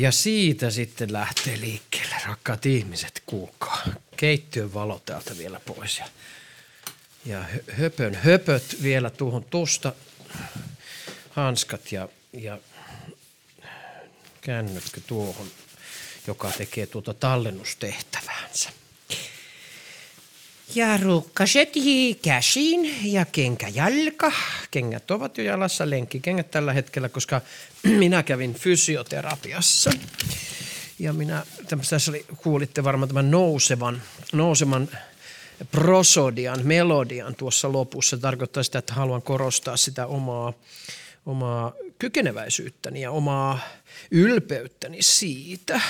Ja siitä sitten lähtee liikkeelle, rakkaat ihmiset, kuulkaa. Keittiön valo täältä vielä pois ja höpöt vielä tuohon tusta, hanskat ja kännykkö tuohon, joka tekee tuota tallennustehtäväänsä. Ja rukkaset käsiin ja kenkäjalka. Kengät ovat jo jalassa, lenkkikengät tällä hetkellä, koska minä kävin fysioterapiassa. Ja tässä kuulitte varmaan tämän nousevan prosodian, melodian tuossa lopussa. Tarkoittaa sitä, että haluan korostaa sitä omaa kykeneväisyyttäni ja omaa ylpeyttäni siitä,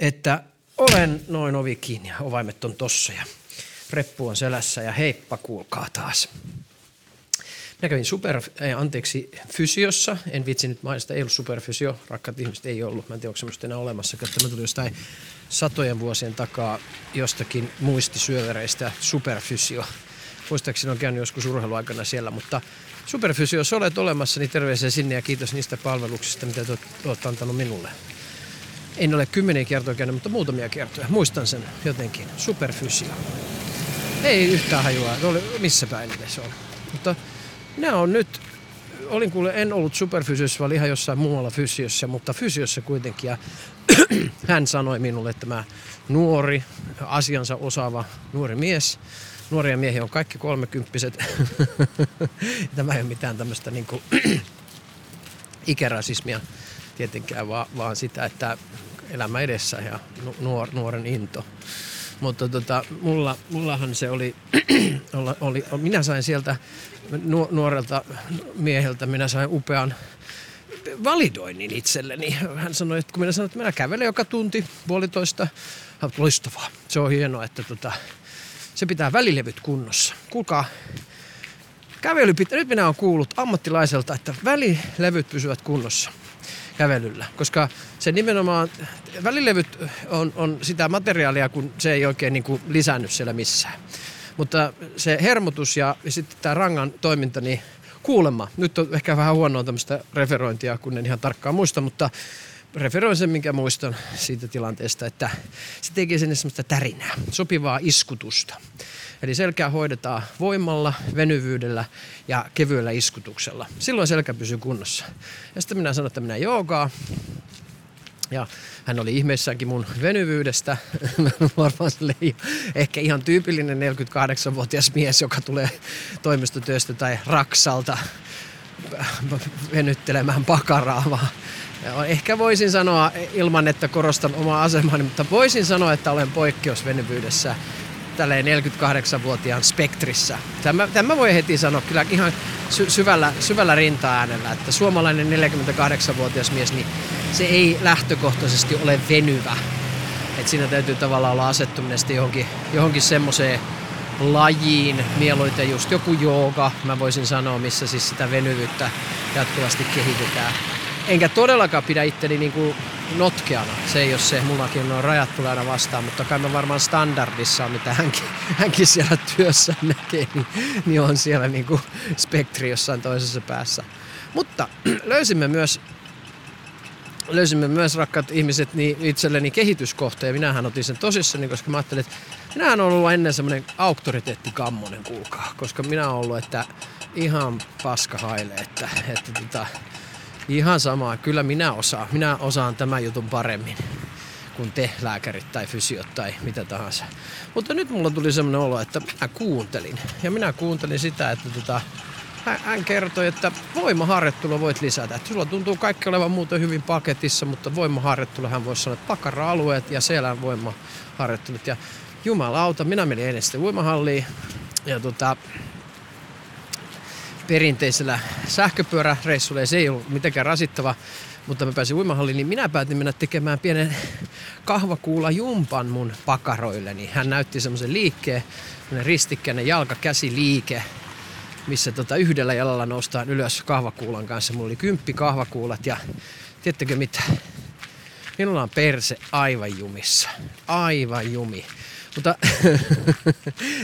että olen noin ovi kiinni ja ovaimet on tossa ja reppu on selässä ja heippa, kuulkaa taas. Minä kävin fysiossa. En vitsi nyt mainita, ei ollut superfysio. Rakkaat ihmiset, ei ollut. Mä en tiedä, onko semmoista enää olemassa. Tämä tuli jostain satojen vuosien takaa jostakin muistisyövereistä superfysio. Muistaakseni on käynyt joskus urheiluaikana siellä, mutta superfysio, jos olet olemassa, niin terveisiä sinne ja kiitos niistä palveluksista, mitä te olette antanut minulle. En ole 10 kertoja käynyt, mutta muutamia kertoja. Muistan sen jotenkin. Superfysio. Ei yhtään hajua. Missä päin se on. Mutta minä olen nyt, en ollut superfysiossa, vaan ihan jossain muualla fysiossa, mutta fysiossa kuitenkin. Ja hän sanoi minulle, että tämä nuori, asiansa osaava nuori mies. Nuoria miehiä on kaikki 30-vuotiaat. Tämä ei ole mitään tämmöistä ikärasismia tietenkään, vaan sitä, että elämä edessä ja nuoren into. Mutta mullahan se oli, minä sain sieltä nuorelta mieheltä, minä sain upean validoinnin itselleni. Hän sanoi, että kun minä sanon, että minä kävelen joka tunti, puolitoista, loistavaa. Se on hienoa, että se pitää välilevyt kunnossa. Kuulkaa, nyt minä olen kuullut ammattilaiselta, että välilevyt pysyvät kunnossa kävelyllä, koska se nimenomaan, välilevyt on sitä materiaalia, kun se ei oikein lisännyt siellä missään. Mutta se hermotus ja sitten tämä rangan toiminta, niin kuulemma, nyt on ehkä vähän huonoa tämmöistä referointia, kun en ihan tarkkaan muista, mutta referoin sen, minkä muistan siitä tilanteesta, että se tekee sen semmoista tärinää, sopivaa iskutusta. Eli selkää hoidetaan voimalla, venyvyydellä ja kevyellä iskutuksella. Silloin selkä pysyy kunnossa. Ja sitten minä sanoin, että minä joogaan. Ja hän oli ihmeissäänkin mun venyvyydestä. Varmaan ehkä ihan tyypillinen 48-vuotias mies, joka tulee toimistotyöstä tai Raksalta venyttelemään pakaraa vaan. Ehkä voisin sanoa, ilman että korostan omaa asemani, mutta voisin sanoa, että olen poikkeus venyvyydessä tälleen 48-vuotiaan spektrissä. Tämä voi heti sanoa kyllä ihan syvällä rinta-äänellä, että suomalainen 48-vuotias mies, niin se ei lähtökohtaisesti ole venyvä. Et siinä täytyy tavallaan olla asettuminen sitten johonkin semmoiseen lajiin, mieluiten just joku jooga, mä voisin sanoa, missä siis sitä venyvyyttä jatkuvasti kehitetään. Enkä todellakaan pidä itteni notkeana. Se ei ole se, mullakin on rajat tulee aina vastaan, mutta kai mä varmaan standardissa on, mitä hänkin siellä työssä näkee, niin on siellä spektri jossain toisessa päässä. Mutta löysimme myös, rakkaat ihmiset, niin itselleni kehityskohteen. Minähän otin sen tosissani, koska mä ajattelin, että minähän on ollut ennen semmoinen auktoriteettikammonen, kuulkaa. Koska minä olen ollut, että ihan paska haile, että ihan sama. Kyllä minä osaan. Minä osaan tämän jutun paremmin kuin te, lääkärit tai fysiot tai mitä tahansa. Mutta nyt mulla tuli semmoinen olo, että minä kuuntelin. Ja minä kuuntelin sitä, että hän kertoi, että voimaharjoittelua voit lisätä. Että sulla tuntuu kaikki olevan muuten hyvin paketissa, mutta voimaharjoittelu hän voisi sanoa, että pakara-alueet ja selän voimaharjoittelut. Ja jumalauta, minä menin ennen sitten voimahalliin ja perinteisellä sähköpyöräreissulla, se ei ollut mitenkään rasittava, mutta mä pääsin uimahalliin, niin minä päätin mennä tekemään pienen kahvakuulajumpan mun pakaroilleni. Hän näytti semmoisen liikkeen, ristikkäinen jalka-käsiliike, missä yhdellä jalalla noustaan ylös kahvakuulan kanssa. Mulla oli 10 kahvakuulat ja tiedättekö mitä? Minulla on perse aivan jumissa. Aivan jumi. Mutta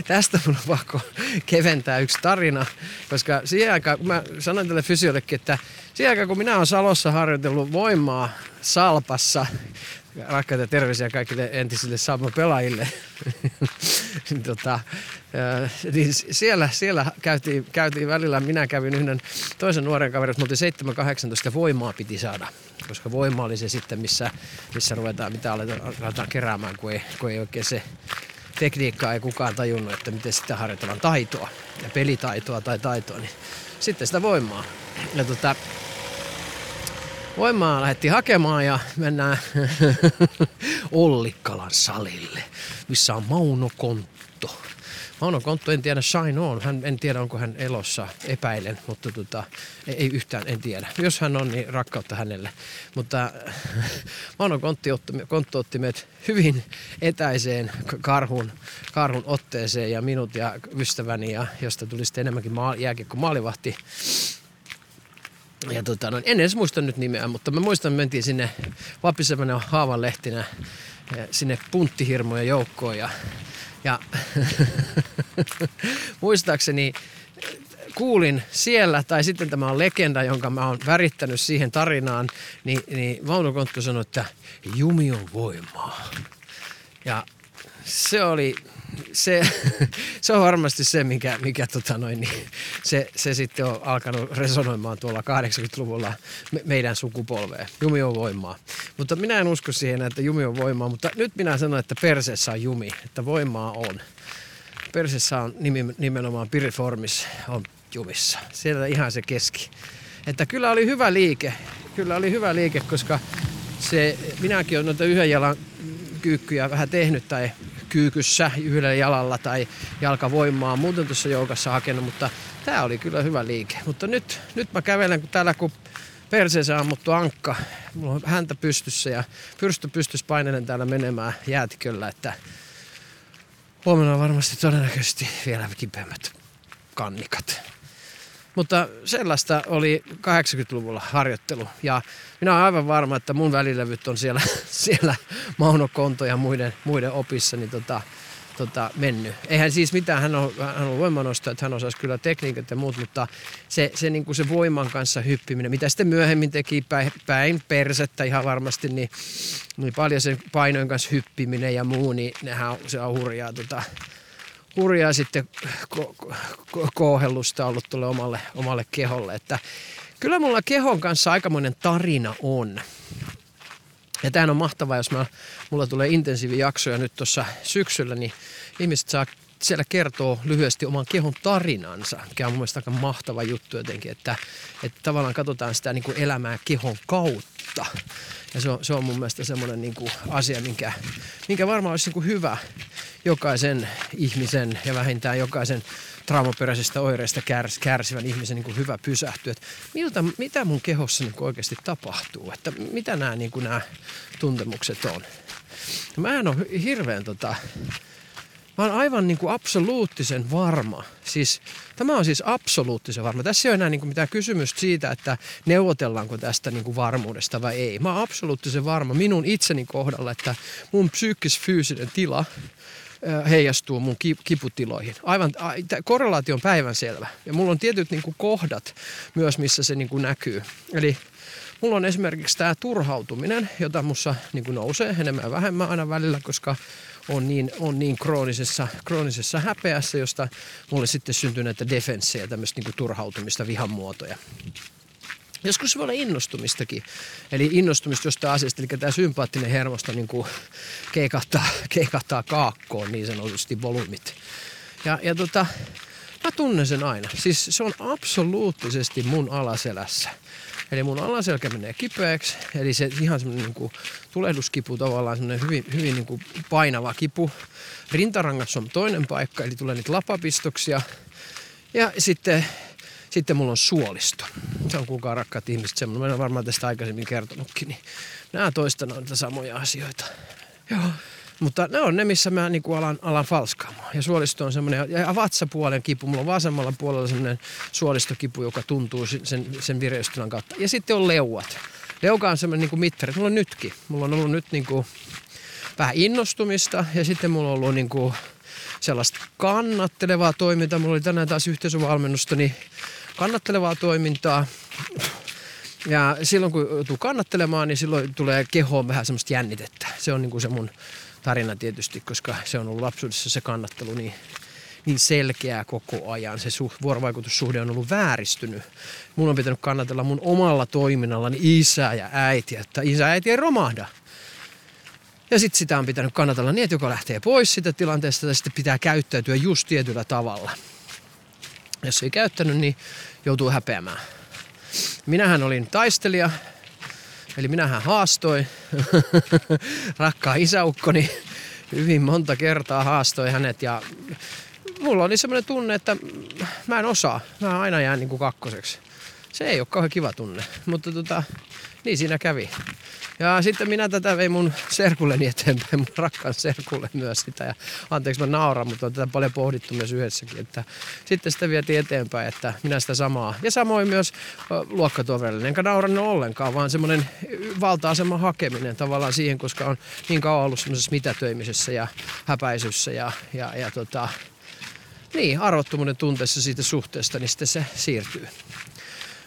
tästä mun on pakko keventää yksi tarina, koska siihen aikaan, kun mä sanoin tälle fysiollekin, että siihen aikaan kun minä olen Salossa harjoitellut voimaa Salpassa, rakkaita terveisiä kaikille entisille Salpa-pelaajille, niin siellä käytiin välillä, minä kävin yhden toisen nuoren kaverin, mutta 7-18 voimaa piti saada, koska voima oli se sitten, missä ruvetaan, mitä aletaan keräämään, kun ei oikein se tekniikkaa ei kukaan tajunnut, että miten sitä harjoitellaan taitoa ja pelitaitoa tai taitoa, niin sitten sitä voimaa. Ja voimaa lähdettiin hakemaan ja mennään Ollikkalan salille, missä on Mauno Kontto. Mauno Kontto, en tiedä, shine on. En tiedä, onko hän elossa, epäilen, mutta ei yhtään, en tiedä. Jos hän on, niin rakkautta hänelle. Mutta Mauno Kontto otti meidät hyvin etäiseen karhun otteeseen ja minut ja ystäväni, ja josta tuli sitten enemmänkin jääkiekko maalivahti. Ja en edes muista nyt nimeä, mutta mä muistan, että mentiin sinne vapisevana haavanlehtinä sinne punttihirmojen joukkoon. Ja muistaakseni kuulin siellä, tai sitten tämä on legenda, jonka mä oon värittänyt siihen tarinaan, niin Mauno Kontto sanoi, että jumi on voimaa. Ja se oli... Se on varmasti se, mikä se sitten on alkanut resonoimaan tuolla 80-luvulla meidän sukupolveen. Jumi on voimaa. Mutta minä en usko siihen, että jumi on voimaa, mutta nyt minä sanon, että perseessä on jumi, että voimaa on. Perseessä on nimenomaan piriformis on jumissa. Siellä ihan se keski. Että kyllä oli hyvä liike, koska minäkin olen noita yhden jalan kyykkyjä vähän tehnyt tai kyykyssä yhdellä jalalla tai jalkavoimaa muuten tuossa joukassa hakenut, mutta tää oli kyllä hyvä liike. Mutta nyt mä kävelen kun perseeseen ammuttu ankka, mulla on häntä pystyssä ja pystyssä painelen täällä menemään jäätiköllä, että huomenna on varmasti todennäköisesti vielä kipeämmät kannikat. Mutta sellaista oli 80-luvulla harjoittelu. Ja minä olen aivan varma, että mun välilevyt on siellä Mauno Konto ja muiden opissa niin mennyt. Eihän siis mitään, hän on voimanostaja, että hän osaisi kyllä tekniikat ja muut, mutta se, niin kuin se voiman kanssa hyppiminen, mitä sitten myöhemmin teki päin persettä ihan varmasti, niin paljon sen painojen kanssa hyppiminen ja muu, niin se on hurjaa hurjaa sitten kohellusta ollut tuolle omalle keholle. Että kyllä mulla kehon kanssa aikamoinen tarina on. Ja tämähän on mahtavaa, jos mulla tulee intensiivijaksoja nyt tuossa syksyllä, niin ihmiset saa siellä kertoo lyhyesti oman kehon tarinansa, mikä on mun mielestä aika mahtava juttu jotenkin, että tavallaan katsotaan sitä niin kuin elämää kehon kautta. Ja se on mun mielestä semmoinen niin kuin asia, minkä varmaan olisi niin kuin hyvä jokaisen ihmisen ja vähintään jokaisen traumaperäisistä oireista kärsivän ihmisen niin kuin hyvä pysähtyä, että mitä mun kehossa niin kuin oikeasti tapahtuu, että mitä nämä, niin kuin nämä tuntemukset on. Mä en ole hirveän... Mä oon aivan niin kuin absoluuttisen varma. Tämä on siis absoluuttisen varma. Tässä ei ole enää niin kuin mitään kysymystä siitä, että neuvotellaanko tästä niin kuin varmuudesta vai ei. Mä oon absoluuttisen varma minun itseni kohdalla, että mun psyykkis-fyysinen tila heijastuu mun kiputiloihin. Aivan, korrelaatio on päivänselvä. Ja mulla on tietyt niin kuin kohdat myös, missä se niin kuin näkyy. Eli mulla on esimerkiksi tämä turhautuminen, jota mussa niin kuin nousee enemmän ja vähemmän aina välillä, koska on niin kroonisessa häpeässä, josta mulle sitten syntyy näitä defenssejä, tämmöistä niin kuin turhautumista, vihan muotoja. Joskus se voi olla innostumistakin, eli innostumista jostain asiasta, eli tämä sympaattinen hermosto niin kuin keikahtaa kaakkoon niin sanotusti volyymit. Ja mä tunnen sen aina, siis se on absoluuttisesti mun alaselässä. Eli mun alaselkä menee kipeäksi, eli se ihan semmoinen niin kuin tulehduskipu tavallaan, semmoinen hyvin niin kuin painava kipu. Rintarangas on toinen paikka, eli tulee niitä lapapistoksia. Ja sitten mulla on suolisto. Se on kuulkaa rakkaat ihmiset semmoinen, mä en varmaan tästä aikaisemmin kertonutkin, niin nämä toistana on niitä samoja asioita. Joo. Mutta ne on ne, missä mä niin kuin alan falskaamaan. Ja suolisto on semmoinen, ja vatsapuolen kipu. Mulla on vasemmalla puolella semmoinen suolistokipu, joka tuntuu sen vireystilan kautta. Ja sitten on leuat. Leuka on semmoinen niin mittari. Mulla on nytkin. Mulla on ollut nyt niin kuin vähän innostumista ja sitten mulla on ollut niin kuin sellaista kannattelevaa toimintaa. Mulla oli tänään taas yhteisövalmennusta, niin kannattelevaa toimintaa. Ja silloin kun joutuu kannattelemaan, niin silloin tulee kehoon vähän semmoista jännitettä. Se on niin kuin se mun tarina tietysti, koska se on ollut lapsuudessa se kannattelu niin selkeää koko ajan. Se vuorovaikutussuhde on ollut vääristynyt. Mun on pitänyt kannatella mun omalla toiminnallani isää ja äitiä, että isä ja äiti ei romahda. Ja sitten sitä on pitänyt kannatella niin, että joka lähtee pois sitä tilanteesta ja sitten pitää käyttäytyä just tietyllä tavalla. Jos ei käyttänyt, niin joutuu häpeämään. Minähän olin taistelija, eli minähän haastoin rakkaan isäukkoni. Hyvin monta kertaa haastoi hänet ja mulla oli semmoinen tunne, että mä en osaa. Mä aina jään niin kuin kakkoseksi. Se ei ole kauhean kiva tunne, mutta niin siinä kävi. Ja sitten minä tätä vein mun serkulleni eteenpäin, mun rakkaan serkulle myös sitä. Ja, anteeksi mä nauran, mutta on tätä paljon pohdittu myös yhdessäkin. Että sitten sitä vietiin eteenpäin, että minä sitä samaa. Ja samoin myös luokkatoverille. Enkä naurannut ollenkaan, vaan semmoinen valta-aseman hakeminen tavallaan siihen, koska on niin kauan ollut semmoisessa mitätöimisessä ja häpäisyssä ja arvottomuuden tunteessa siitä suhteesta, niin sitten se siirtyy.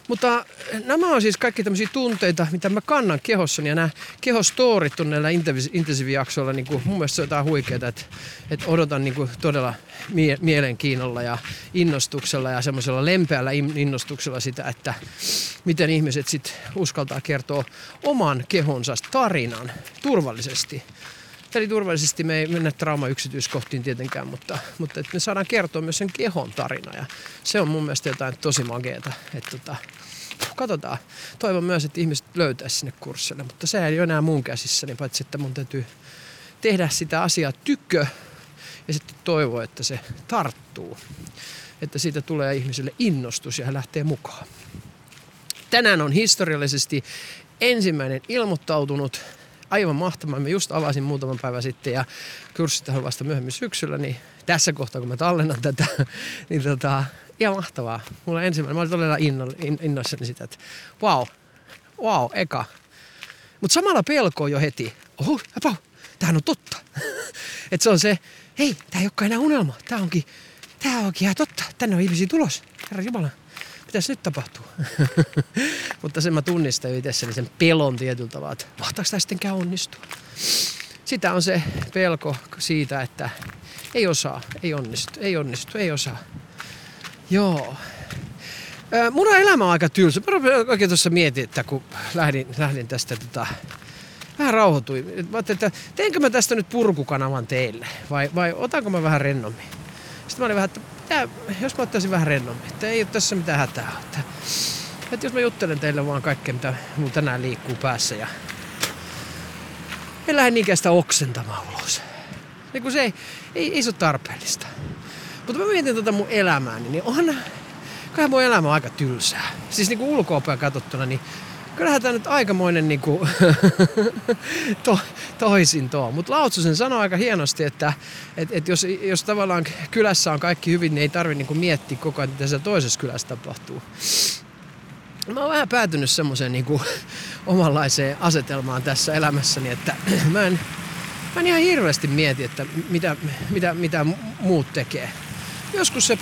Mutta nämä on siis kaikki tämmöisiä tunteita, mitä mä kannan kehossani. Ja nämä kehostoorit on näillä intensiivijaksoilla niin kuin mun mielestä jotain huikeaa, että odotan niin kuin todella mielenkiinnolla ja innostuksella ja semmoisella lempeällä innostuksella sitä, että miten ihmiset sitten uskaltaa kertoa oman kehonsa tarinan turvallisesti. Eli turvallisesti me ei mennä traumayksityiskohtiin tietenkään, mutta me saadaan kertoa myös sen kehon tarina. Ja se on mun mielestä jotain tosi mageeta. Katsotaan. Toivon myös, että ihmiset löytäisi sinne kurssille, mutta se ei ole enää mun käsissä, niin paitsi että mun täytyy tehdä sitä asiaa tykö ja sitten toivoa, että se tarttuu. Että siitä tulee ihmiselle innostus ja hän lähtee mukaan. Tänään on historiallisesti ensimmäinen ilmoittautunut. Aivan mahtavaa. Mä just avasin muutaman päivän sitten ja kurssista on vasta myöhemmin syksyllä, niin tässä kohtaa kun mä tallennan tätä, niin ihan mahtavaa. Mulla on ensimmäinen, mä olin todella innoissani sitä, että wow, eka. Mutta samalla pelkoo jo heti, oho, apau, tämähän on totta. Että se on se, hei, tää ei olekaan enää unelma, tää onkin ihan totta, tänne on ihmisiä tulos, herra jumala. Mitäs nyt tapahtuu? Mutta sen mä tunnistan jo itsessäni sen pelon tietyllä tavalla, että mahtaako tämä sittenkään onnistua? Sitä on se pelko siitä, että ei osaa, ei onnistu, ei osaa. Joo. Mun elämä on aika tylsä. Mä oikein tuossa mietin, että kun lähdin tästä vähän rauhoituin. Mä ajattelin, että teenkö mä tästä nyt purkukanavan teille vai otanko mä vähän rennommin? Sitten mä olin vähän, että jos mä ottaisin vähän rennommin, että ei ole tässä mitään hätää. Että jos mä juttelen teille vaan kaikkea, mitä mun tänään liikkuu päässä ja en lähde niinkään sitä oksentamaan ulos. Niin kun se ei se ole tarpeellista. Mutta mä mietin mun elämääni, niin kyllähän mun elämä on aika tylsää. Siis niin kuin ulko-opea katsottuna, niin kyllähän tämä nyt aikamoinen niin kuin toisintoa. Mutta Lautsusen sanoi aika hienosti, että jos tavallaan kylässä on kaikki hyvin, niin ei tarvitse niin kuin miettiä koko ajan, mitä siellä toisessa kylässä tapahtuu. Mä oon vähän päätynyt semmoiseen niin kuin omanlaiseen asetelmaan tässä elämässäni, että mä en ihan hirveästi mieti, että mitä muut tekee. Joskus se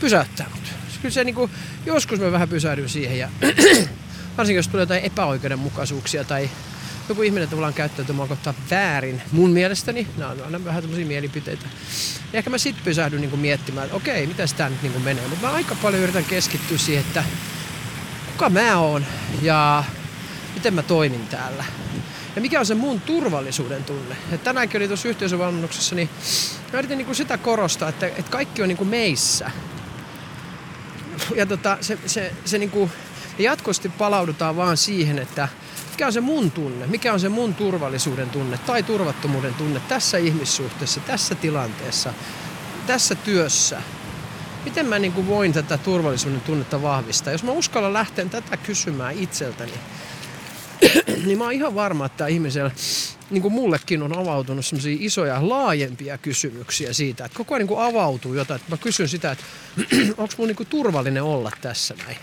pysäyttää mut. Kyllä se niin kuin, joskus mä vähän pysähdyn siihen ja varsinkin jos tulee jotain epäoikeudenmukaisuuksia tai joku ihminen tavallaan käyttäytyy mua kohtaan väärin mun mielestäni. Nämä on aina vähän tämmöisiä mielipiteitä. Ja ehkä mä sit pysähdyn niin kuin miettimään, että okei, mitäs tää nyt niin kuin menee. Mutta mä aika paljon yritän keskittyä siihen, että kuka mä oon ja miten mä toimin täällä. Ja mikä on se mun turvallisuuden tunne. Et tänäänkin oli tuossa yhteisövalmennuksessa, niin mä yritin niin kuin sitä korostaa, että kaikki on niin kuin meissä. Ja se niin kuin jatkuvasti palaudutaan vaan siihen, että mikä on se mun tunne, mikä on se mun turvallisuuden tunne tai turvattomuuden tunne tässä ihmissuhteessa, tässä tilanteessa, tässä työssä. Miten mä niin kuin voin tätä turvallisuuden tunnetta vahvistaa? Jos mä uskallan lähteä tätä kysymään itseltäni, niin mä oon ihan varma, että ihmisellä, niin kuin mullekin on avautunut semmoisia isoja, laajempia kysymyksiä siitä, että koko ajan niin kuin avautuu jotain. Mä kysyn sitä, että onko mun niin kuin turvallinen olla tässä näin.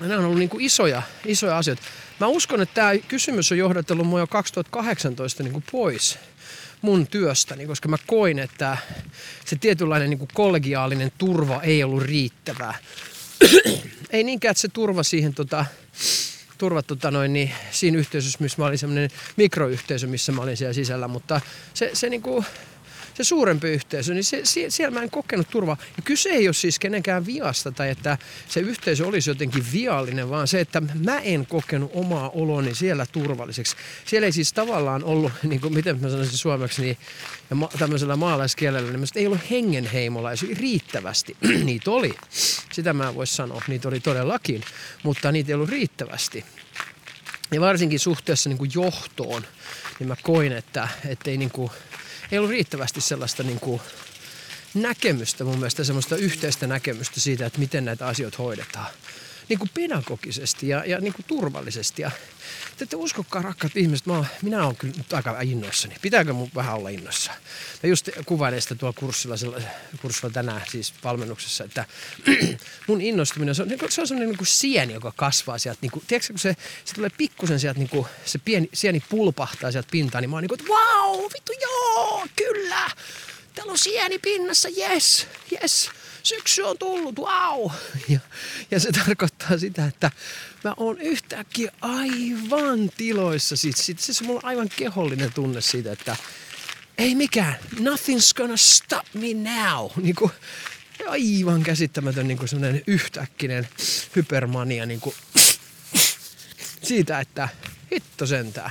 Nämä on ollut niin kuin isoja asioita. Mä uskon, että tämä kysymys on johdatellut mua jo 2018 niin kuin pois mun työstäni, koska mä koin, että se tietynlainen niin kuin kollegiaalinen turva ei ollut riittävää. Ei niinkään, että se turva siihen siinä yhteisössä, missä mä olin semmoinen mikroyhteisö, missä mä olin siellä sisällä, mutta se niin kuin se suurempi yhteisö, niin siellä mä en kokenut turvaa. Ja kyse ei ole siis kenenkään viasta tai että se yhteisö olisi jotenkin viallinen, vaan se, että mä en kokenut omaa oloni siellä turvalliseksi. Siellä ei siis tavallaan ollut, niin kuin miten mä sanoisin suomeksi, niin, ja tämmöisellä maalaiskielellä, niin ei ollut hengenheimolaisia riittävästi. Niitä oli. Sitä mä en voi sanoa. Niitä oli todellakin, mutta niitä ei ollut riittävästi. Ja varsinkin suhteessa niin kuin johtoon, niin mä koin, että ei niin kuin ei ollut riittävästi sellaista niin kuin näkemystä mun mielestä, semmoista yhteistä näkemystä siitä, että miten näitä asioita hoidetaan. Niin kuin pedagogisesti ja niin kuin turvallisesti. Ja te ette uskokaan, rakkaat ihmiset, minä olen kyllä nyt aika innoissani. Pitääkö mun vähän olla innoissaan? Mä just kuvailin sitä tuolla kurssilla tänään, siis valmennuksessa, että mun innostuminen, se on semmoinen niin kuin sieni, joka kasvaa sieltä. Niin kuin, tiedätkö, kun se tulee pikkusen sieltä, niin kuin se pieni sieni pulpahtaa sieltä pintaan, niin mä oon niin kuin, että vau, vittu joo, kyllä! Täällä on sieni pinnassa, jes, jes! Syksy on tullut, vau! Ja se tarkoittaa sitä, että mä oon yhtäkkiä aivan tiloissa. Siis mulla on aivan kehollinen tunne siitä, että ei mikään, nothing's gonna stop me now. Niin kuin, aivan käsittämätön niin kuin semmoinen yhtäkkinen hypermania niin kuin, siitä, että hitto sentään,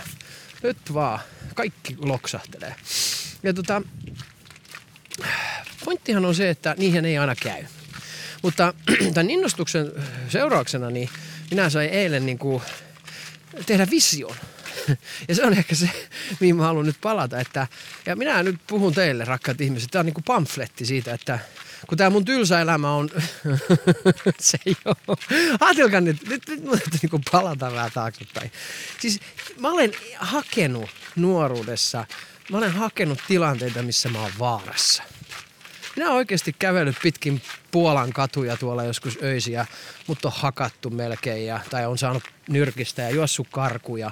nyt vaan, kaikki loksahtelee. Ja pointtihan on se, että niihin ei aina käy. Mutta tämän innostuksen seurauksena niin minä sain eilen niin kuin tehdä vision. Ja se on ehkä se, mihin mä haluan nyt palata. Ja minä nyt puhun teille, rakkaat ihmiset. Tämä on niin kuin pamfletti siitä, että kun tämä mun tylsä elämä on, se ei ole. Ajatelkaa nyt mun täytyy niin kuin palata vähän taaksepäin. Siis mä olen hakenut nuoruudessa, mä olen hakenut tilanteita, missä mä oon vaarassa. Minä olen oikeasti kävellyt pitkin Puolan katuja tuolla joskus öisiä, mutta on hakattu melkein tai on saanut nyrkistä ja juossut karkuja.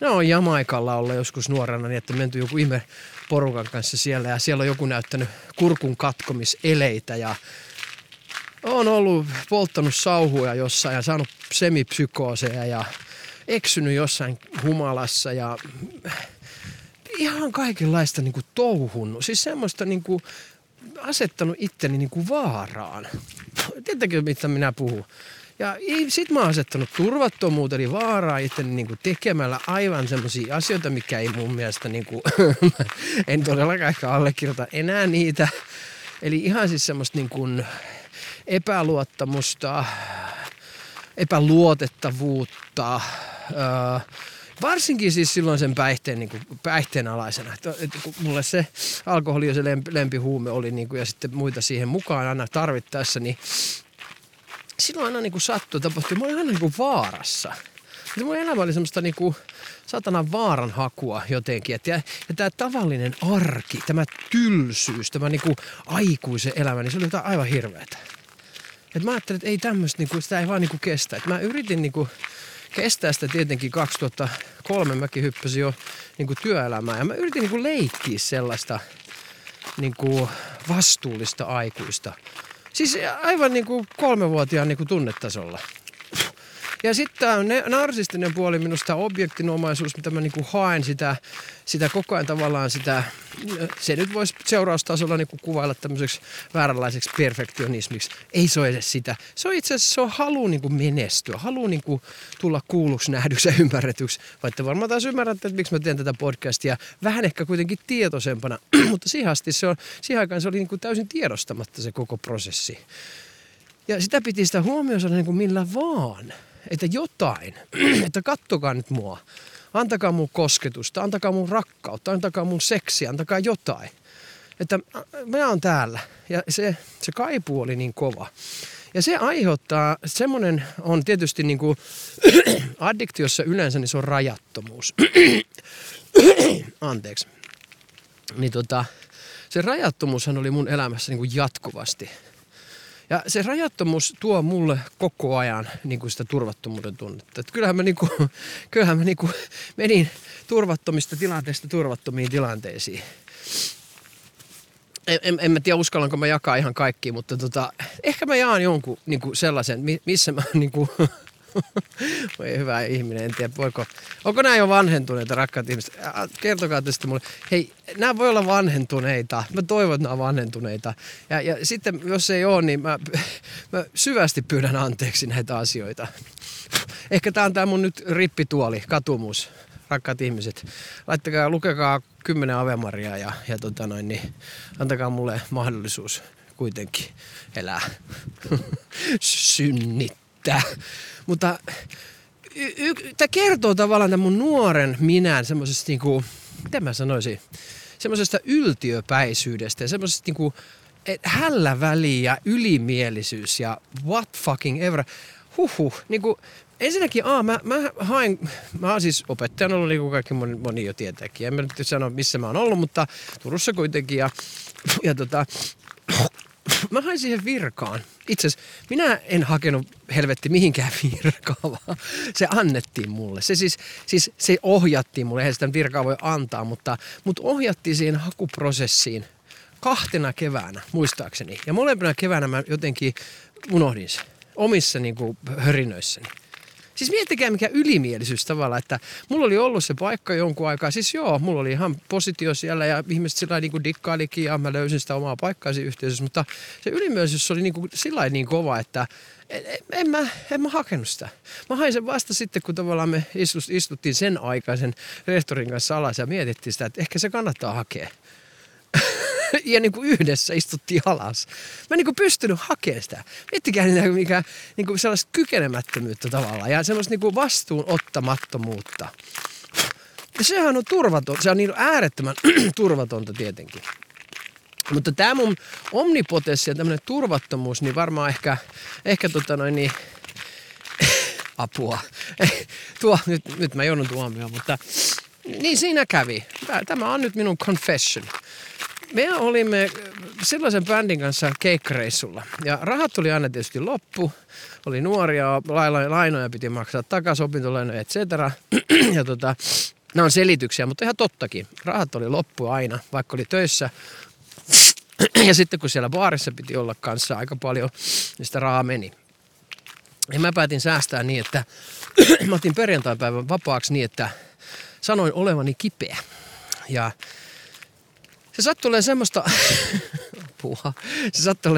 Minä olen Jamaikalla ollut joskus nuorena niin, että menty joku ihme porukan kanssa siellä ja siellä on joku näyttänyt kurkun katkomiseleitä ja olen ollut polttanut sauhuja jossain ja saanut semipsykooseja ja eksynyt jossain humalassa ja ihan kaikenlaista niin kuin touhunnut. Siis semmoista niin kuin asettanut itteni niinku vaaraan. Tiedättekö, mitä minä puhun? Ja sit mä oon asettanut turvattomuuteen, eli vaaraa itteni niinku tekemällä aivan semmosia asioita, mikä ei mun mielestä niinku, en todellakaan ehkä allekirjoita enää niitä. Eli ihan siis semmoista niinku epäluottamusta, epäluotettavuutta, varsinkin siis silloin sen päihteen alaisena. Et mulle se alkoholi ja se lempihuume oli niin kuin, ja sitten muita siihen mukaan aina tarvittaessa, niin silloin aina niin kuin sattui tapahtui. Mä olin aina niin kuin vaarassa. Et mun elämä oli semmoista niin kuin satanan vaaran hakua jotenkin. Ja tämä tavallinen arki, tämä tylsyys, tämä niin kuin aikuisen elämä, niin se oli jotain aivan hirveätä. Et mä ajattelin, että ei tämmöistä, niin kuin, sitä ei vaan niin kuin kestä. Et mä yritin niin kuin kestää sitä tietenkin 2003, mäkin hyppäsin jo niin kuin työelämään ja mä yritin niin kuin leikkiä sellaista niin kuin vastuullista aikuista. Siis aivan niin kuin 3-vuotiaan niin kuin tunnetasolla. Ja sitten tämä narsistinen puoli minusta, objektinomaisuus, mitä mä niin kuin haen sitä koko ajan tavallaan sitä, se nyt voisi seuraustasolla niin kuin kuvailla tämmöiseksi vääränlaiseksi perfektionismiksi. Ei se ole edes sitä. Se on itse asiassa, se on halu niin kuin menestyä, halu niin kuin tulla kuulluksi, nähdyksi ja ymmärretyksi. Vaikka varmaan taas ymmärrätte, että miksi mä teen tätä podcastia. Vähän ehkä kuitenkin tietoisempana, mutta siihen aikaan se oli niin kuin täysin tiedostamatta se koko prosessi. Ja sitä piti sitä huomioon saada niin kuin millä vaan. Että jotain, että kattokaa nyt mua, antakaa mun kosketusta, antakaa mun rakkautta, antakaa mun seksiä, antakaa jotain. Että mä oon täällä ja se kaipuu oli niin kova. Ja se aiheuttaa, semmoinen on tietysti niin kuin addiktiossa yleensä, niin se on rajattomuus. Anteeksi. Niin se rajattomuushan oli mun elämässä niin kuin jatkuvasti. Ja se rajattomuus tuo mulle koko ajan niin kuin sitä turvattomuuden tunnetta. Että kyllähän mä menin turvattomista tilanteista turvattomiin tilanteisiin. En mä tiedä, uskallanko mä jakaa ihan kaikki, mutta ehkä mä jaan jonkun niin kuin sellaisen, missä mä niin kuin, voi hyvä ihminen, en tiedä, onko nämä jo vanhentuneita, rakkaat ihmiset? Kertokaa tästä mulle. Hei, nämä voi olla vanhentuneita. Mä toivon, että nämä on vanhentuneita. Ja sitten, jos ei ole, niin mä syvästi pyydän anteeksi näitä asioita. Ehkä tää on tää mun nyt rippituoli, katumus. Rakkaat ihmiset, laittakaa, lukekaa 10 Ave Mariaa ja niin antakaa mulle mahdollisuus kuitenkin elää, synnittää. Mutta tämä kertoo tavallaan tämän mun nuoren minän semmoisesta, niinku, mitä mä sanoisin, semmoisesta yltiöpäisyydestä ja semmoisesta niinku, hällä väliä ja ylimielisyys ja what fucking ever. Huhhuh, niinku... Ensinnäkin, mä oon siis opettajana ollut, niin kuin kaikki moni jo tietääkin. En mä nyt sano, missä mä oon ollut, mutta Turussa kuitenkin. Ja mä hain siihen virkaan. Itse asiassa minä en hakenut helvetti mihinkään virkaa, vaan se annettiin mulle. Se se ohjattiin mulle, eihän sitä virkaa voi antaa, mutta mut ohjattiin siihen hakuprosessiin 2 keväänä, muistaakseni. Ja molempina keväänä mä jotenkin unohdin sen omissa niin kuin hörinöissäni. Siis miettikää mikä ylimielisyys tavallaan, että mulla oli ollut se paikka jonkun aikaa. Siis joo, mulla oli ihan positio siellä ja ihmiset sillä niin kuin dikkailikin ja mä löysin sitä omaa paikkaa siinä yhteisössä. Mutta se ylimielisyys oli niin kuin sillä niin kova, että en mä hakenut sitä. Mä hain sen vasta sitten, kun tavallaan me istuttiin sen aikaisen rehtorin kanssa alas ja mietittiin sitä, että ehkä se kannattaa hakea. Ja niin kuin yhdessä istuttiin alas. Mä en niin kuin pystynyt hakemaan sitä. Miettikää mikä, niin kuin sellaista kykenemättömyyttä tavallaan ja sellaista niin kuin vastuunottamattomuutta. Ja sehän on turvatonta, se on niin äärettömän turvatonta tietenkin. Mutta tämä mun omnipotenssi ja tämmöinen turvattomuus, niin varmaan ehkä niin apua. Nyt mä joudun tuomioon, mutta niin siinä kävi. Tämä on nyt minun confession. Me olimme silloisen bändin kanssa keikkareissulla ja rahat oli aina tietysti loppu. Oli nuoria, lainoja piti maksaa takaisin, opintolainoja et cetera. Ja nämä on selityksiä, mutta ihan tottakin. Rahat oli loppu aina, vaikka oli töissä. Ja sitten kun siellä baarissa piti olla kanssa aika paljon, niin sitä rahaa meni. Ja mä päätin säästää niin, että mä otin perjantaipäivän vapaaksi niin, että sanoin olevani kipeä. Ja se sattui olemaan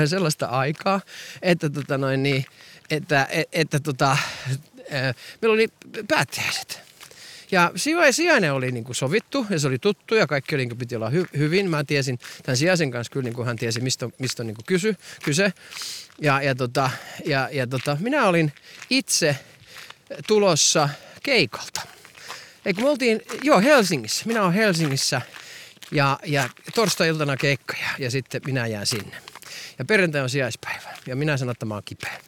sellaista aikaa, että meillä oli päättäjäiset. Ja sijainen oli niin kuin sovittu ja se oli tuttu ja kaikki oli, niin kuin piti olla hyvin. Mä tiesin tämän sijaisen kanssa kyllä, niin kuin hän tiesi mistä on niin kuin kyse. Ja minä olin itse tulossa keikalta. Eikö me oltiin, joo, Helsingissä. Minä olen Helsingissä. Ja torstai-iltana keikka ja sitten minä jään sinne. Ja perjantai on sijaispäivä ja minä sanon, että mä oon kipeä.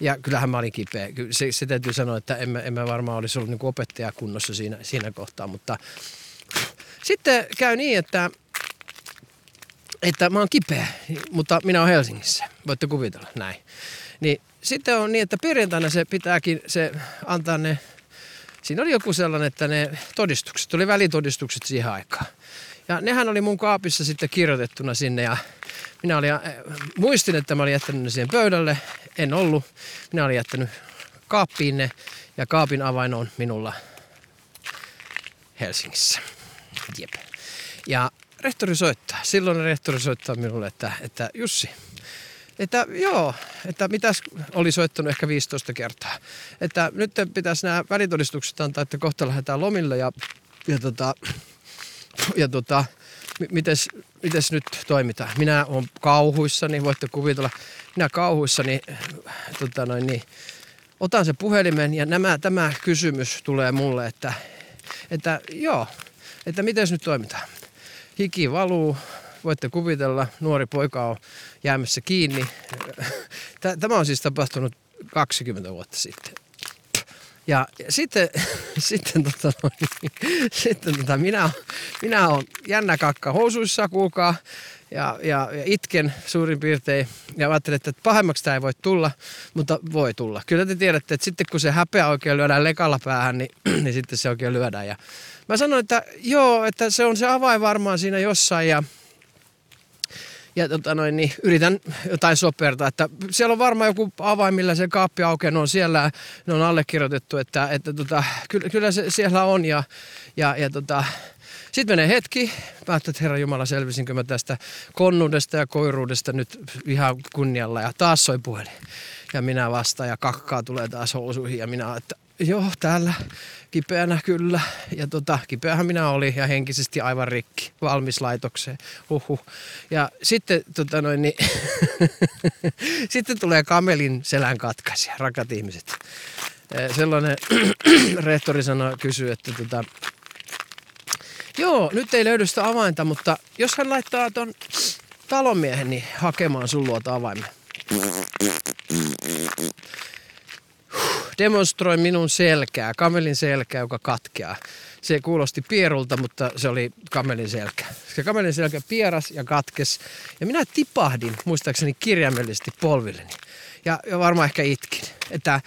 Ja kyllähän mä olin kipeä. Se täytyy sanoa, että en mä varmaan olisi ollut niin kuin opettajakunnossa siinä kohtaa. Mutta sitten käy niin, että mä oon kipeä, mutta minä oon Helsingissä. Voitte kuvitella näin. Niin sitten on niin, että perjantaina se pitääkin se antaa ne... Siinä oli joku sellainen, että ne todistukset, tuli välitodistukset siihen aikaan. Ja nehän oli mun kaapissa sitten kirjoitettuna sinne ja minä olin, muistin, että mä olin jättänyt ne siihen pöydälle. En ollut. Minä olin jättänyt kaappiin ne ja kaapin avain on minulla Helsingissä. Jep. Ja rehtori soittaa. Silloin rehtori soittaa minulle, että Jussi, että joo, että mitäs oli soittanut ehkä 15 kertaa. Että nyt pitäisi nämä välitodistukset antaa, että kohta lähdetään lomille ja mites nyt toimitaan? Minä olen kauhuissani, voitte kuvitella. Minä kauhuissani otan sen puhelimen ja tämä kysymys tulee mulle, että joo, että mites nyt toimitaan? Hiki valuu, voitte kuvitella, nuori poika on jäämässä kiinni. Tämä on siis tapahtunut 20 vuotta sitten. Ja sitten minä oon jännä kakka housuissa, kuulkaa. ja itken suurin piirtein ja ajattelin, että pahemmaksi tämä ei voi tulla, mutta voi tulla. Kyllä te tiedätte, että sitten kun se häpeä oikein lyödään lekalla päähän, niin sitten se oikein lyödään. Ja mä sanoin, että joo, että se on se avain varmaan siinä jossain ja niin yritän jotain sopertaa, että siellä on varmaan joku avain, millä se kaappi aukeaa, ne on siellä, ne on allekirjoitettu, että kyllä se siellä on ja sitten menee hetki, päätän, että Herra Jumala, selvisinkö mä tästä konnuudesta ja koiruudesta nyt ihan kunnialla, ja taas soi puhelin ja minä vastaan ja kakkaa tulee taas housuihin ja minä, että joo, täällä kipeänä kyllä. Ja kipeähän minä olin ja henkisesti aivan rikki, valmis laitokseen. Huhhuh. Ja sitten, sitten tulee kamelin selän katkaisija, rakat ihmiset. Sellainen rehtori sanoi, kysyy, että joo, nyt ei löydy sitä avainta, mutta jos hän laittaa ton talonmiehen niin hakemaan sun luota avaimen. Demonstroi minun selkää, kamelin selkää, joka katkeaa. Se kuulosti pierulta, mutta se oli kamelin selkä. Se kamelin selkä pieras ja katkesi. Ja minä tipahdin, muistaakseni kirjaimellisesti polvilleni. Ja varmaan ehkä itkin, että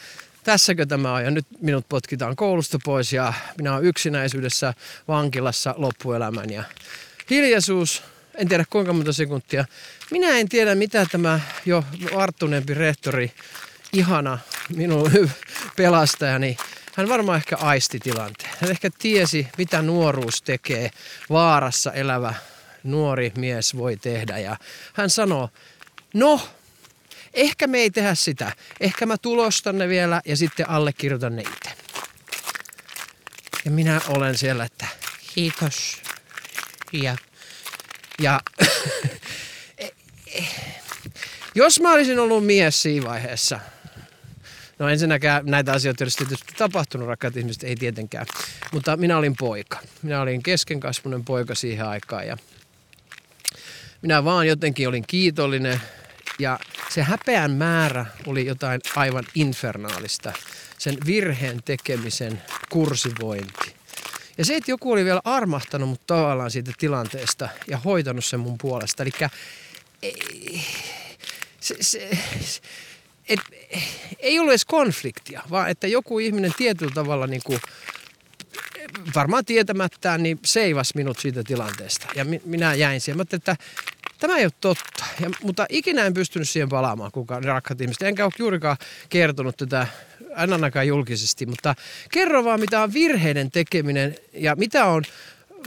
tässäkö tämä on. Ja nyt minut potkitaan koulusta pois ja minä olen yksinäisyydessä vankilassa loppuelämän. Ja hiljaisuus, en tiedä kuinka monta sekuntia. Minä en tiedä, mitä tämä jo varttuneempi rehtori, ihana minun pelastajani, hän varmaan ehkä aisti tilanteen. Hän ehkä tiesi, mitä nuoruus tekee, vaarassa elävä nuori mies voi tehdä. Ja hän sanoo, no, ehkä me ei tehdä sitä. Ehkä mä tulostan ne vielä ja sitten allekirjoitan ne itse. Ja minä olen siellä, että kiitos. Ja jos mä olisin ollut mies siinä vaiheessa, no ensinnäkään näitä asioita tietysti tapahtunut, rakkaat ihmiset, ei tietenkään. Mutta minä olin poika. Minä olin keskenkasvunen poika siihen aikaan. Ja minä vaan jotenkin olin kiitollinen. Ja se häpeän määrä oli jotain aivan infernaalista. Sen virheen tekemisen kursivointi. Ja se, että joku oli vielä armahtanut mut tavallaan siitä tilanteesta ja hoitanut sen mun puolesta. Eli ei ollut edes konfliktia, vaan että joku ihminen tietyllä tavalla niin kuin, varmaan tietämättään niin seivasi minut siitä tilanteesta. Ja minä jäin siihen. Mä ajattelin, että tämä ei ole totta. Mutta ikinä en pystynyt siihen palaamaan kukaan, rakkaat ihmiset. Enkä ole juurikaan kertonut tätä, en ainakaan julkisesti. Mutta kerro vaan, mitä on virheiden tekeminen ja mitä on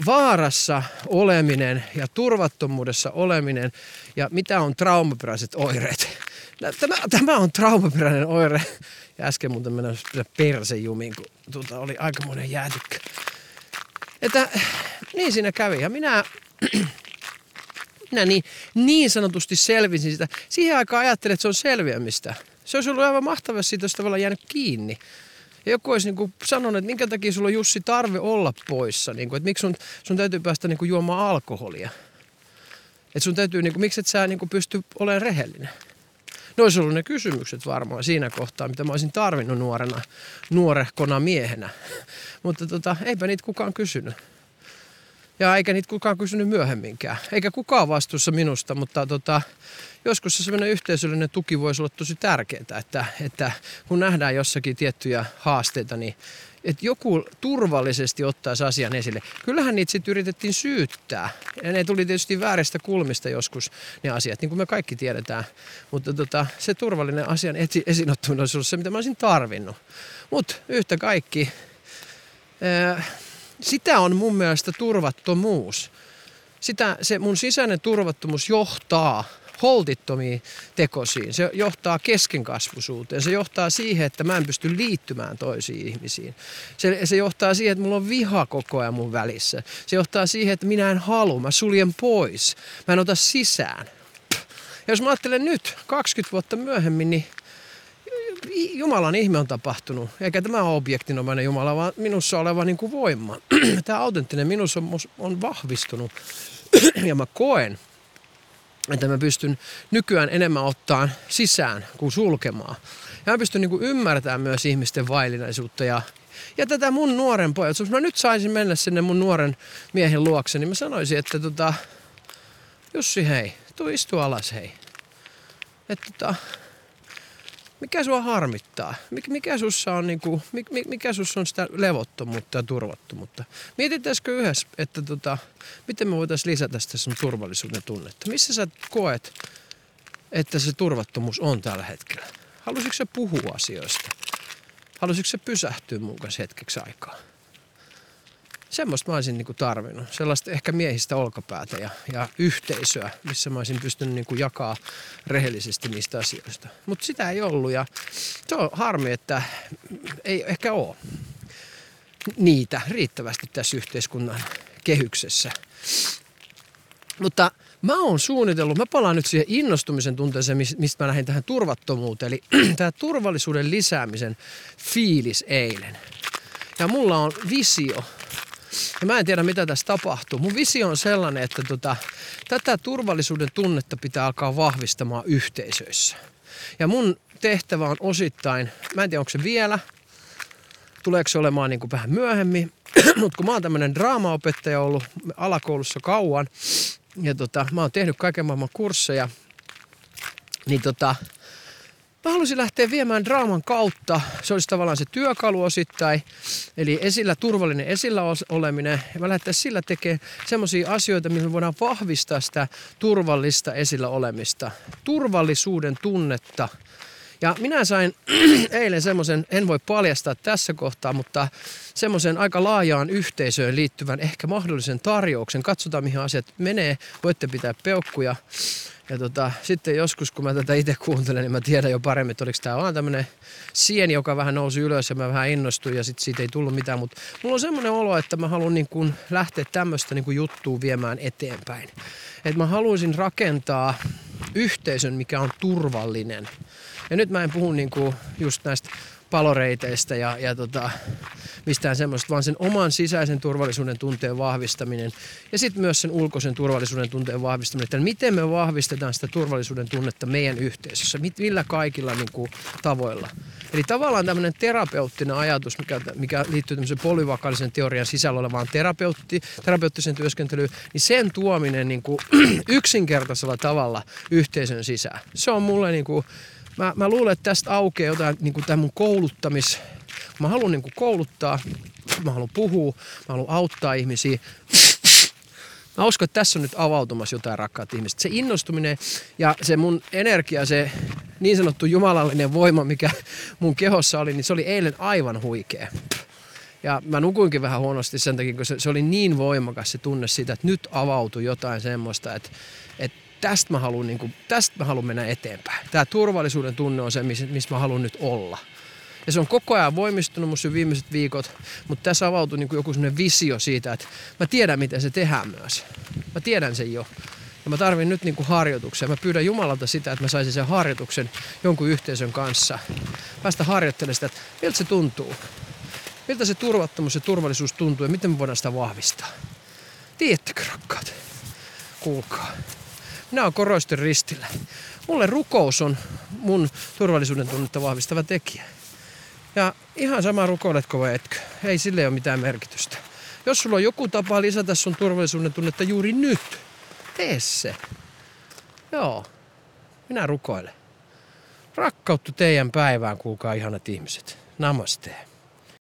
vaarassa oleminen ja turvattomuudessa oleminen ja mitä on traumaperäiset oireet. Tämä on traumaperäinen oire. Ja äsken muuten mennään persejumiin, kun oli aikamoinen jäätikkö. Että niin siinä kävi. Ja minä niin sanotusti selvisin sitä. Siihen aikaan ajattelin, että se on selviämistä. Se olisi ollut aivan mahtavaa, jos siitä olisi tavallaan jäänyt kiinni. Ja joku olisi niin kuin sanonut, että minkä takia sulla on, Jussi, tarve olla poissa. Niin kuin, että miksi sun täytyy päästä niin kuin juomaan alkoholia. Että sun täytyy, niin kuin, miksi et sä niin kuin pysty olemaan rehellinen. Ne olisi ollut ne kysymykset varmaan siinä kohtaa, mitä mä olisin tarvinnut nuorehkona miehenä. Mutta eipä niitä kukaan kysynyt. Ja eikä niitä kukaan kysynyt myöhemminkään. Eikä kukaan vastuussa minusta, mutta joskus se sellainen yhteisöllinen tuki voisi olla tosi tärkeää, että kun nähdään jossakin tiettyjä haasteita, niin että joku turvallisesti ottaisi asian esille. Kyllähän niitä sitten yritettiin syyttää. Ja ne tuli tietysti vääristä kulmista joskus ne asiat, niin kuin me kaikki tiedetään. Mutta se turvallinen asian esiinottuminen olisi ollut se, mitä mä olisin tarvinnut. Mutta yhtä kaikki, sitä on mun mielestä turvattomuus. Se mun sisäinen turvattomuus johtaa holtittomiin tekosiin. Se johtaa keskenkasvuisuuteen. Se johtaa siihen, että mä en pysty liittymään toisiin ihmisiin. Se johtaa siihen, että mulla on viha koko ajan mun välissä. Se johtaa siihen, että minä en halua. Mä suljen pois. Mä en ota sisään. Ja jos mä ajattelen nyt, 20 vuotta myöhemmin, niin Jumalan ihme on tapahtunut. Eikä tämä ole objektinomainen Jumala, vaan minussa oleva niin kuin voima. Tämä autenttinen minus on vahvistunut. Ja mä koen, että mä pystyn nykyään enemmän ottaan sisään kuin sulkemaan. Ja mä pystyn niin kuin ymmärtämään myös ihmisten vaillinaisuutta ja tätä mun nuoren pojat. Jos mä nyt saisin mennä sinne mun nuoren miehen luokse, niin mä sanoisin, että Jussi, hei, tuu istu alas, hei. Mikä sua harmittaa? Mikä sussa on sitä levottomuutta ja turvattomuutta? Mietitäisikö yhdessä, että miten me voitaisiin lisätä sitä sun turvallisuuden tunnetta? Missä sä koet, että se turvattomuus on tällä hetkellä? Haluaisitko sä puhua asioista? Haluaisitko sä pysähtyä mun kanssa hetkeksi aikaa? Semmoista mä olisin tarvinnut. Sellaista ehkä miehistä olkapäätä ja yhteisöä, missä mä olisin pystynyt jakaa rehellisesti niistä asioista. Mutta sitä ei ollut ja se on harmi, että ei ehkä ole niitä riittävästi tässä yhteiskunnan kehyksessä. Mutta mä oon suunnitellut, mä palaan nyt siihen innostumisen tunteeseen, mistä mä lähdin tähän turvattomuuteen. Eli tämä turvallisuuden lisäämisen fiilis eilen. Ja mulla on visio. Ja mä en tiedä, mitä tässä tapahtuu. Mun visio on sellainen, että tätä turvallisuuden tunnetta pitää alkaa vahvistamaan yhteisöissä. Ja mun tehtävä on osittain, mä en tiedä, onko se vielä, tuleeko se olemaan vähän myöhemmin, mutta kun mä oon tämmönen draamaopettaja ollut alakoulussa kauan, ja mä oon tehnyt kaiken maailman kursseja, niin mä halusin lähteä viemään draaman kautta, se olisi tavallaan se työkalu osittain, eli turvallinen esillä oleminen. Ja mä lähdetään sillä tekemään semmoisia asioita, mihin me voidaan vahvistaa sitä turvallista esillä olemista, turvallisuuden tunnetta. Ja minä sain eilen semmoisen, en voi paljastaa tässä kohtaa, mutta semmoisen aika laajaan yhteisöön liittyvän ehkä mahdollisen tarjouksen. Katsotaan, mihin asiat menee, voitte pitää peukkuja. Ja sitten joskus, kun mä tätä itse kuuntelen, niin mä tiedän jo paremmin, että oliko tää vaan tämmönen sieni, joka vähän nousi ylös ja mä vähän innostuin ja sitten siitä ei tullut mitään. Mutta mulla on semmoinen olo, että mä haluan lähteä tämmöistä juttua viemään eteenpäin. Että mä haluaisin rakentaa yhteisön, mikä on turvallinen. Ja nyt mä en puhu just näistä paloreiteistä ja mistään semmoista, vaan sen oman sisäisen turvallisuuden tunteen vahvistaminen ja sitten myös sen ulkoisen turvallisuuden tunteen vahvistaminen. Että miten me vahvistetaan sitä turvallisuuden tunnetta meidän yhteisössä, millä kaikilla tavoilla. Eli tavallaan tämmöinen terapeuttinen ajatus, mikä liittyy tämmöisen polyvakaallisen teorian sisällä olevaan terapeuttiseen työskentelyyn, niin sen tuominen yksinkertaisella tavalla yhteisön sisään. Se on mulle Mä luulen, että tästä aukeaa jotain tämän mun kouluttamis. Mä haluan kouluttaa, mä haluan puhua, mä haluan auttaa ihmisiä. Mä uskon, että tässä on nyt avautumassa jotain, rakkaat ihmiset. Se innostuminen ja se mun energia, se niin sanottu jumalallinen voima, mikä mun kehossa oli, niin se oli eilen aivan huikea. Ja mä nukuinkin vähän huonosti sen takia, kun se oli niin voimakas se tunne siitä, että nyt avautui jotain semmoista, että tästä mä haluan mennä eteenpäin. Tämä turvallisuuden tunne on se, missä mä haluan nyt olla. Ja se on koko ajan voimistunut mun viimeiset viikot, mutta tässä avautui joku sellainen visio siitä, että mä tiedän, miten se tehdään myös. Mä tiedän sen jo. Ja mä tarvin nyt harjoituksia. Mä pyydän Jumalalta sitä, että mä saisin sen harjoituksen jonkun yhteisön kanssa. Päästä harjoittelemaan sitä, että miltä se tuntuu. Miltä se turvattomuus ja turvallisuus tuntuu ja miten me voidaan sitä vahvistaa. Tiedättekö, rakkaat? Kuulkaa. Minä olen koroisten ristillä. Mulle rukous on mun turvallisuuden tunnetta vahvistava tekijä. Ja ihan sama rukoiletko vai etkö. Ei sille ole mitään merkitystä. Jos sulla on joku tapa lisätä sun turvallisuuden tunnetta juuri nyt, tee se. Joo, minä rukoilen. Rakkautta teidän päivään, kuulkaa ihanat ihmiset. Namaste.